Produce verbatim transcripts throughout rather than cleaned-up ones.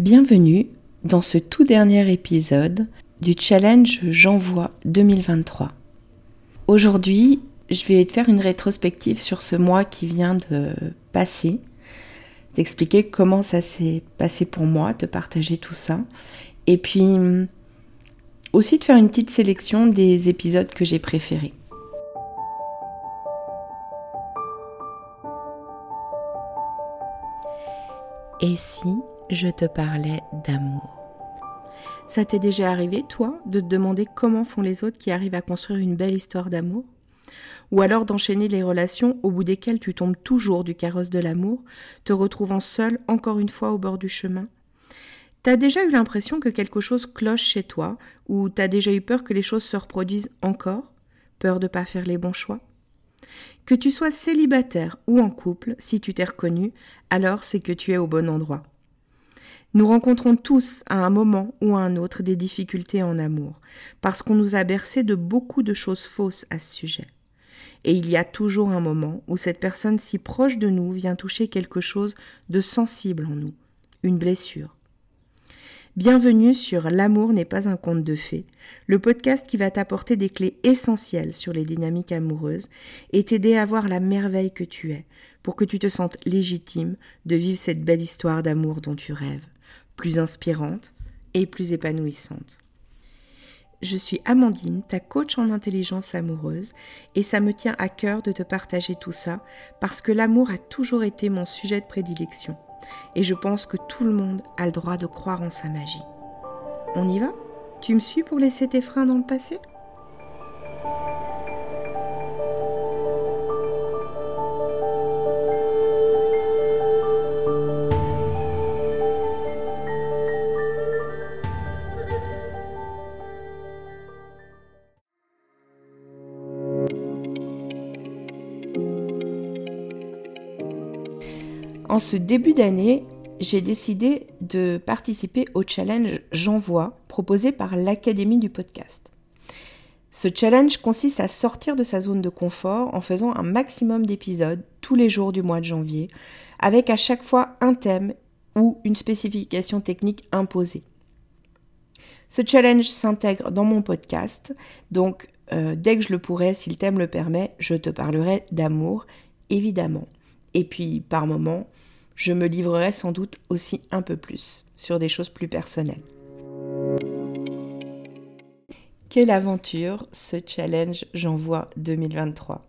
Bienvenue dans ce tout dernier épisode du challenge Janvoix deux mille vingt-trois. Aujourd'hui, je vais te faire une rétrospective sur ce mois qui vient de passer, t'expliquer comment ça s'est passé pour moi, te partager tout ça, et puis aussi te faire une petite sélection des épisodes que j'ai préférés. Et si je te parlais d'amour. Ça t'est déjà arrivé, toi, de te demander comment font les autres qui arrivent à construire une belle histoire d'amour ? Ou alors d'enchaîner les relations au bout desquelles tu tombes toujours du carrosse de l'amour, te retrouvant seul encore une fois au bord du chemin ? T'as déjà eu l'impression que quelque chose cloche chez toi, ou t'as déjà eu peur que les choses se reproduisent encore ? Peur de pas faire les bons choix ? Que tu sois célibataire ou en couple, si tu t'es reconnu, alors c'est que tu es au bon endroit. Nous rencontrons tous, à un moment ou à un autre, des difficultés en amour, parce qu'on nous a bercés de beaucoup de choses fausses à ce sujet. Et il y a toujours un moment où cette personne si proche de nous vient toucher quelque chose de sensible en nous, une blessure. Bienvenue sur L'amour n'est pas un conte de fées, le podcast qui va t'apporter des clés essentielles sur les dynamiques amoureuses et t'aider à voir la merveille que tu es, pour que tu te sentes légitime de vivre cette belle histoire d'amour dont tu rêves. Plus inspirante et plus épanouissante. Je suis Amandine, ta coach en intelligence amoureuse, et ça me tient à cœur de te partager tout ça parce que l'amour a toujours été mon sujet de prédilection et je pense que tout le monde a le droit de croire en sa magie. On y va ? Tu me suis pour laisser tes freins dans le passé ? En ce début d'année, j'ai décidé de participer au challenge Janvoix proposé par l'Académie du podcast. Ce challenge consiste à sortir de sa zone de confort en faisant un maximum d'épisodes tous les jours du mois de janvier, avec à chaque fois un thème ou une spécification technique imposée. Ce challenge s'intègre dans mon podcast, donc euh, dès que je le pourrai, si le thème le permet, je te parlerai d'amour, évidemment. Et puis, par moments, je me livrerai sans doute aussi un peu plus sur des choses plus personnelles. Quelle aventure, ce challenge Janvoix deux mille vingt-trois.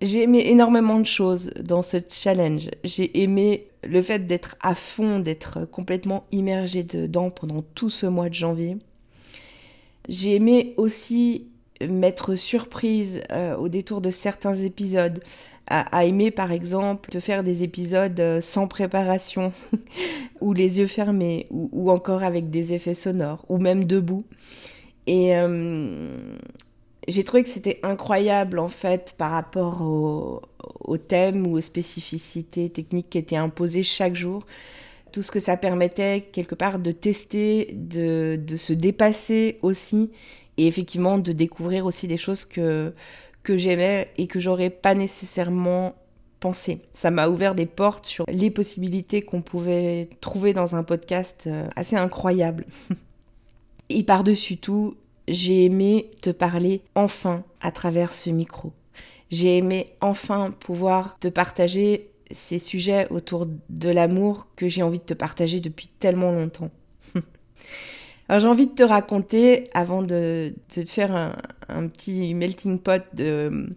J'ai aimé énormément de choses dans ce challenge. J'ai aimé le fait d'être à fond, d'être complètement immergée dedans pendant tout ce mois de janvier. J'ai aimé aussi m'être surprise euh, au détour de certains épisodes, à, à aimer par exemple te faire des épisodes sans préparation, ou les yeux fermés, ou, ou encore avec des effets sonores, ou même debout. Et euh, j'ai trouvé que c'était incroyable en fait par rapport au, au thème ou aux spécificités techniques qui étaient imposées chaque jour. Tout ce que ça permettait quelque part de tester, de, de se dépasser aussi, et effectivement de découvrir aussi des choses que, que j'aimais et que j'aurais pas nécessairement pensé. Ça m'a ouvert des portes sur les possibilités qu'on pouvait trouver dans un podcast assez incroyable. Et par-dessus tout, j'ai aimé te parler enfin à travers ce micro. J'ai aimé enfin pouvoir te partager ces sujets autour de l'amour que j'ai envie de te partager depuis tellement longtemps. Alors j'ai envie de te raconter, avant de, de te faire un, un petit melting pot de,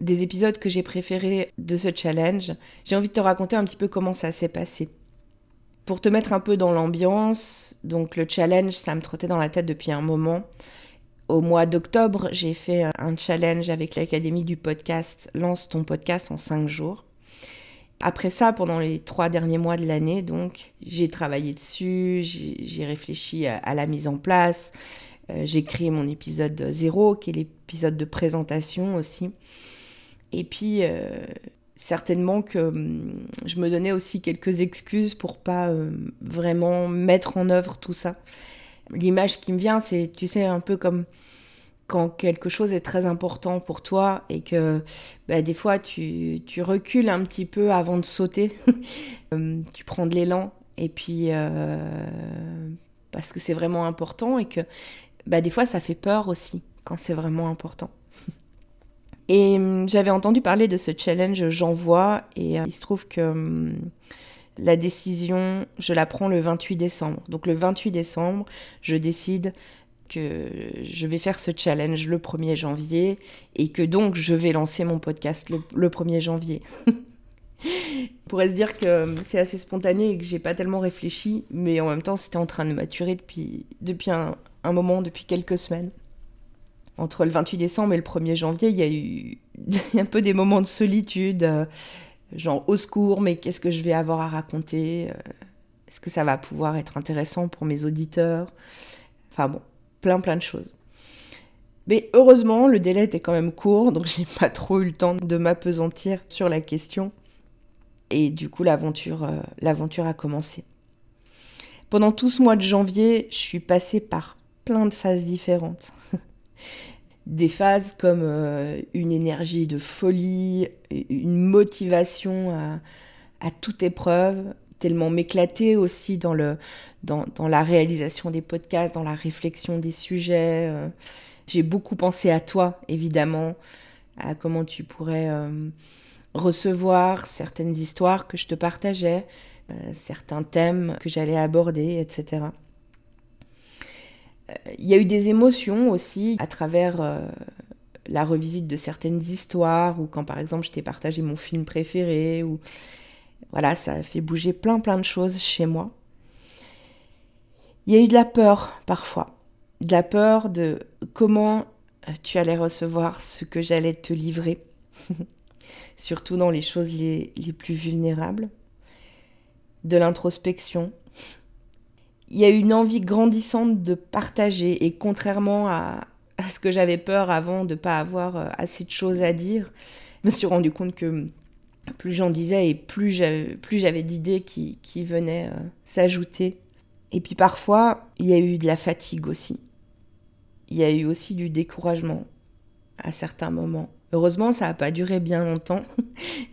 des épisodes que j'ai préférés de ce challenge, j'ai envie de te raconter un petit peu comment ça s'est passé. Pour te mettre un peu dans l'ambiance, donc le challenge, ça me trottait dans la tête depuis un moment. Au mois d'octobre, j'ai fait un challenge avec l'Académie du podcast « Lance ton podcast en cinq jours ». Après ça, pendant les trois derniers mois de l'année, donc, j'ai travaillé dessus, j'ai, j'ai réfléchi à, à la mise en place, euh, j'ai créé mon épisode zéro, qui est l'épisode de présentation aussi. Et puis, euh, certainement que hum, je me donnais aussi quelques excuses pour pas euh, vraiment mettre en œuvre tout ça. L'image qui me vient, c'est, tu sais, un peu comme... quand quelque chose est très important pour toi et que bah, des fois tu, tu recules un petit peu avant de sauter, tu prends de l'élan et puis euh, parce que c'est vraiment important et que bah, des fois ça fait peur aussi quand c'est vraiment important. Et j'avais entendu parler de ce challenge J'envoie et euh, il se trouve que euh, la décision, je la prends le vingt-huit décembre. Donc le vingt-huit décembre, je décide que je vais faire ce challenge le premier janvier et que donc je vais lancer mon podcast le, le premier janvier. On pourrait se dire que c'est assez spontané et que j'ai pas tellement réfléchi, mais en même temps c'était en train de maturer depuis, depuis un, un moment, depuis quelques semaines. Entre le vingt-huit décembre et le premier janvier, il y a eu un peu des moments de solitude, euh, genre au secours, mais qu'est-ce que je vais avoir à raconter ? Est-ce que ça va pouvoir être intéressant pour mes auditeurs ? Enfin bon, plein plein de choses. Mais heureusement, le délai était quand même court, donc j'ai pas trop eu le temps de m'appesantir sur la question. Et du coup, l'aventure, euh, l'aventure a commencé. Pendant tout ce mois de janvier, je suis passée par plein de phases différentes. Des phases comme euh, une énergie de folie, une motivation à, à toute épreuve, tellement m'éclater aussi dans, le, dans, dans la réalisation des podcasts, dans la réflexion des sujets. Euh. J'ai beaucoup pensé à toi, évidemment, à comment tu pourrais euh, recevoir certaines histoires que je te partageais, euh, certains thèmes que j'allais aborder, et cetera. Il y a eu des émotions aussi à travers euh, la revisite de certaines histoires ou quand, par exemple, je t'ai partagé mon film préféré. Ou... Voilà, ça a fait bouger plein, plein de choses chez moi. Il y a eu de la peur, parfois. De la peur de comment tu allais recevoir ce que j'allais te livrer. Surtout dans les choses les, les plus vulnérables. De l'introspection. Il y a eu une envie grandissante de partager et contrairement à, à ce que j'avais peur avant de ne pas avoir assez de choses à dire, je me suis rendu compte que plus j'en disais et plus j'avais, plus j'avais d'idées qui, qui venaient euh, s'ajouter. Et puis parfois, il y a eu de la fatigue aussi. Il y a eu aussi du découragement à certains moments. Heureusement, ça n'a pas duré bien longtemps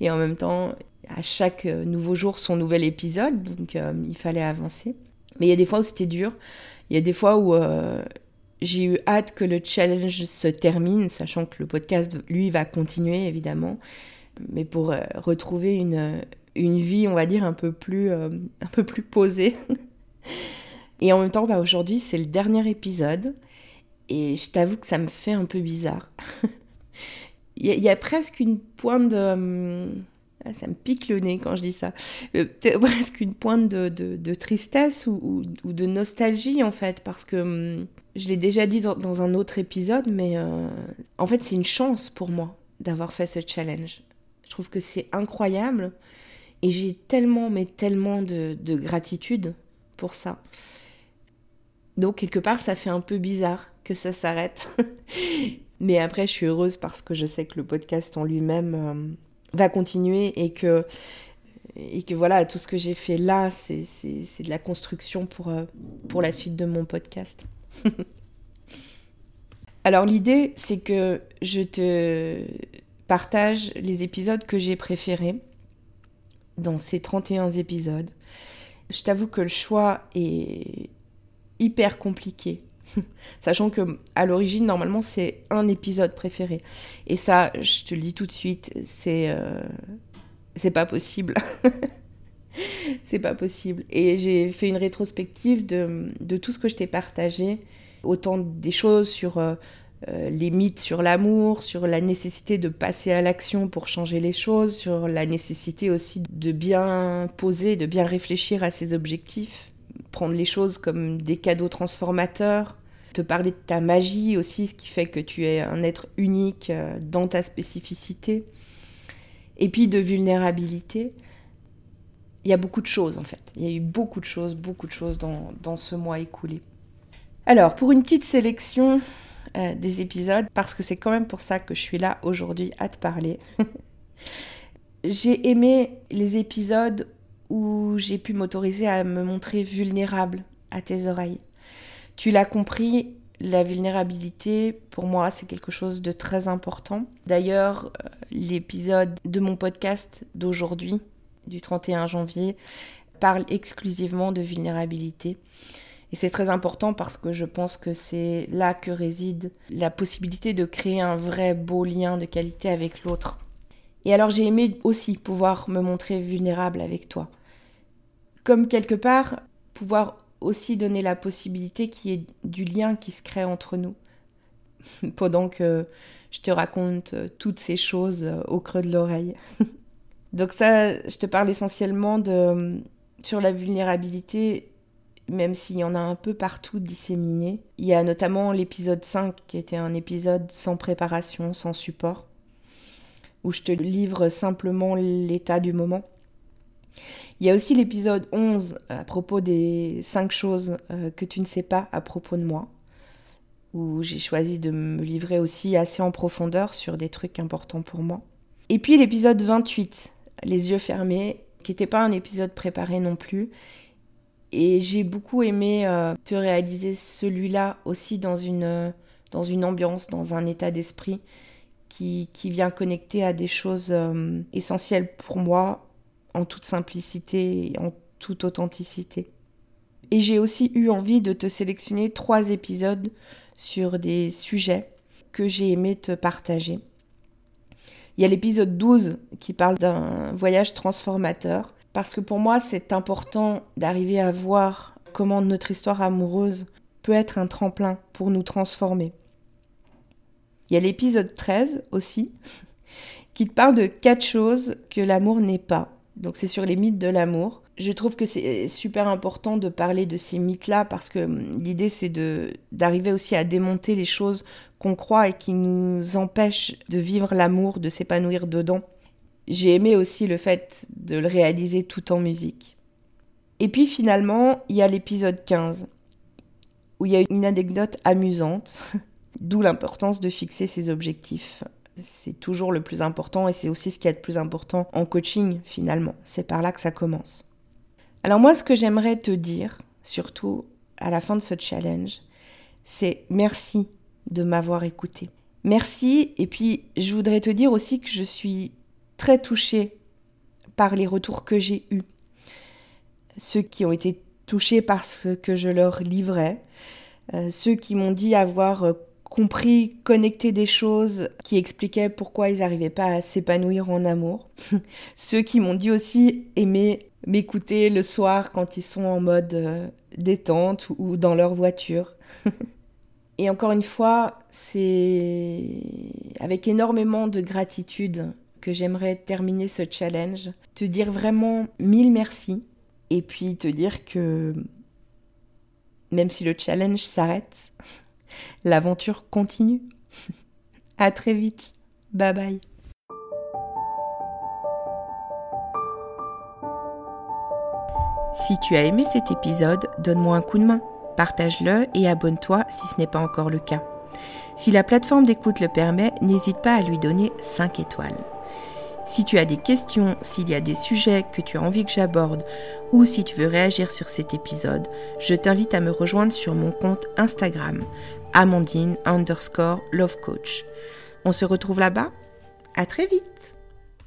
et en même temps, à chaque nouveau jour, son nouvel épisode, donc euh, il fallait avancer. Mais il y a des fois où c'était dur, il y a des fois où euh, j'ai eu hâte que le challenge se termine, sachant que le podcast, lui, va continuer, évidemment. Mais pour euh, retrouver une, une vie, on va dire, un peu plus, euh, un peu plus posée. Et en même temps, bah, aujourd'hui, c'est le dernier épisode. Et je t'avoue que ça me fait un peu bizarre. Il y a, il y a presque une pointe de... Hum, ça me pique le nez quand je dis ça. Presque une pointe de, de, de tristesse ou, ou, ou de nostalgie, en fait, parce que je l'ai déjà dit dans, dans un autre épisode, mais euh, en fait, c'est une chance pour moi d'avoir fait ce challenge. Je trouve que c'est incroyable et j'ai tellement, mais tellement de, de gratitude pour ça. Donc, quelque part, ça fait un peu bizarre que ça s'arrête. Mais après, je suis heureuse parce que je sais que le podcast en lui-même... Euh, va continuer et que, et que voilà, tout ce que j'ai fait là, c'est, c'est, c'est de la construction pour, pour la suite de mon podcast. Alors l'idée, c'est que je te partage les épisodes que j'ai préférés dans ces trente et un épisodes. Je t'avoue que le choix est hyper compliqué. Sachant que à l'origine, normalement, c'est un épisode préféré. Et ça, je te le dis tout de suite, c'est euh, c'est pas possible. C'est pas possible. Et j'ai fait une rétrospective de de tout ce que je t'ai partagé, autant des choses sur euh, les mythes sur l'amour, sur la nécessité de passer à l'action pour changer les choses, sur la nécessité aussi de bien poser, de bien réfléchir à ses objectifs, prendre les choses comme des cadeaux transformateurs. Te parler de ta magie aussi, ce qui fait que tu es un être unique dans ta spécificité. Et puis de vulnérabilité. Il y a beaucoup de choses en fait. Il y a eu beaucoup de choses, beaucoup de choses dans, dans ce mois écoulé. Alors, pour une petite sélection euh, des épisodes, parce que c'est quand même pour ça que je suis là aujourd'hui à te parler. J'ai aimé les épisodes où j'ai pu m'autoriser à me montrer vulnérable à tes oreilles. Tu l'as compris, La vulnérabilité, pour moi, c'est quelque chose de très important. D'ailleurs, l'épisode de mon podcast d'aujourd'hui, du trente et un janvier, parle exclusivement de vulnérabilité. Et c'est très important parce que je pense que c'est là que réside la possibilité de créer un vrai beau lien de qualité avec l'autre. Et alors j'ai aimé aussi pouvoir me montrer vulnérable avec toi. Comme quelque part, pouvoir aussi donner la possibilité qu'il y ait du lien qui se crée entre nous. Pendant que je te raconte toutes ces choses au creux de l'oreille. Donc ça, je te parle essentiellement de sur la vulnérabilité, même s'il y en a un peu partout disséminé. Il y a notamment l'épisode cinq, qui était un épisode sans préparation, sans support, où je te livre simplement l'état du moment. Il y a aussi l'épisode onze, à propos des cinq choses que tu ne sais pas à propos de moi, où j'ai choisi de me livrer aussi assez en profondeur sur des trucs importants pour moi. Et puis l'épisode vingt-huit, les yeux fermés, qui n'était pas un épisode préparé non plus. Et j'ai beaucoup aimé euh, te réaliser celui-là aussi dans une, euh, dans une ambiance, dans un état d'esprit qui, qui vient connecter à des choses euh, essentielles pour moi, en toute simplicité et en toute authenticité. Et j'ai aussi eu envie de te sélectionner trois épisodes sur des sujets que j'ai aimé te partager. Il y a l'épisode douze qui parle d'un voyage transformateur. Parce que pour moi, c'est important d'arriver à voir comment notre histoire amoureuse peut être un tremplin pour nous transformer. Il y a l'épisode treize aussi, qui te parle de quatre choses que l'amour n'est pas. Donc c'est sur les mythes de l'amour. Je trouve que c'est super important de parler de ces mythes-là parce que l'idée, c'est de, d'arriver aussi à démonter les choses qu'on croit et qui nous empêchent de vivre l'amour, de s'épanouir dedans. J'ai aimé aussi le fait de le réaliser tout en musique. Et puis finalement, il y a l'épisode quinze, où il y a une anecdote amusante, d'où l'importance de fixer ses objectifs. C'est toujours le plus important et c'est aussi ce qu'il y a de plus important en coaching finalement. C'est par là que ça commence. Alors moi, ce que j'aimerais te dire, surtout à la fin de ce challenge, c'est merci de m'avoir écouté. Merci, et puis je voudrais te dire aussi que je suis très touchée par les retours que j'ai eus. Ceux qui ont été touchés par ce que je leur livrais, euh, ceux qui m'ont dit avoir euh, compris, connecté des choses qui expliquaient pourquoi ils n'arrivaient pas à s'épanouir en amour. Ceux qui m'ont dit aussi aimer m'écouter le soir quand ils sont en mode euh, détente ou dans leur voiture. Et encore une fois, c'est avec énormément de gratitude que j'aimerais terminer ce challenge, te dire vraiment mille merci et puis te dire que même si le challenge s'arrête, l'aventure continue. À très vite. Bye bye. Si tu as aimé cet épisode, donne-moi un coup de main, partage-le et abonne-toi si ce n'est pas encore le cas. Si la plateforme d'écoute le permet, n'hésite pas à lui donner cinq étoiles. Si tu as des questions, s'il y a des sujets que tu as envie que j'aborde ou si tu veux réagir sur cet épisode, je t'invite à me rejoindre sur mon compte Instagram, amandine underscore lovecoach. On se retrouve là-bas ? À très vite !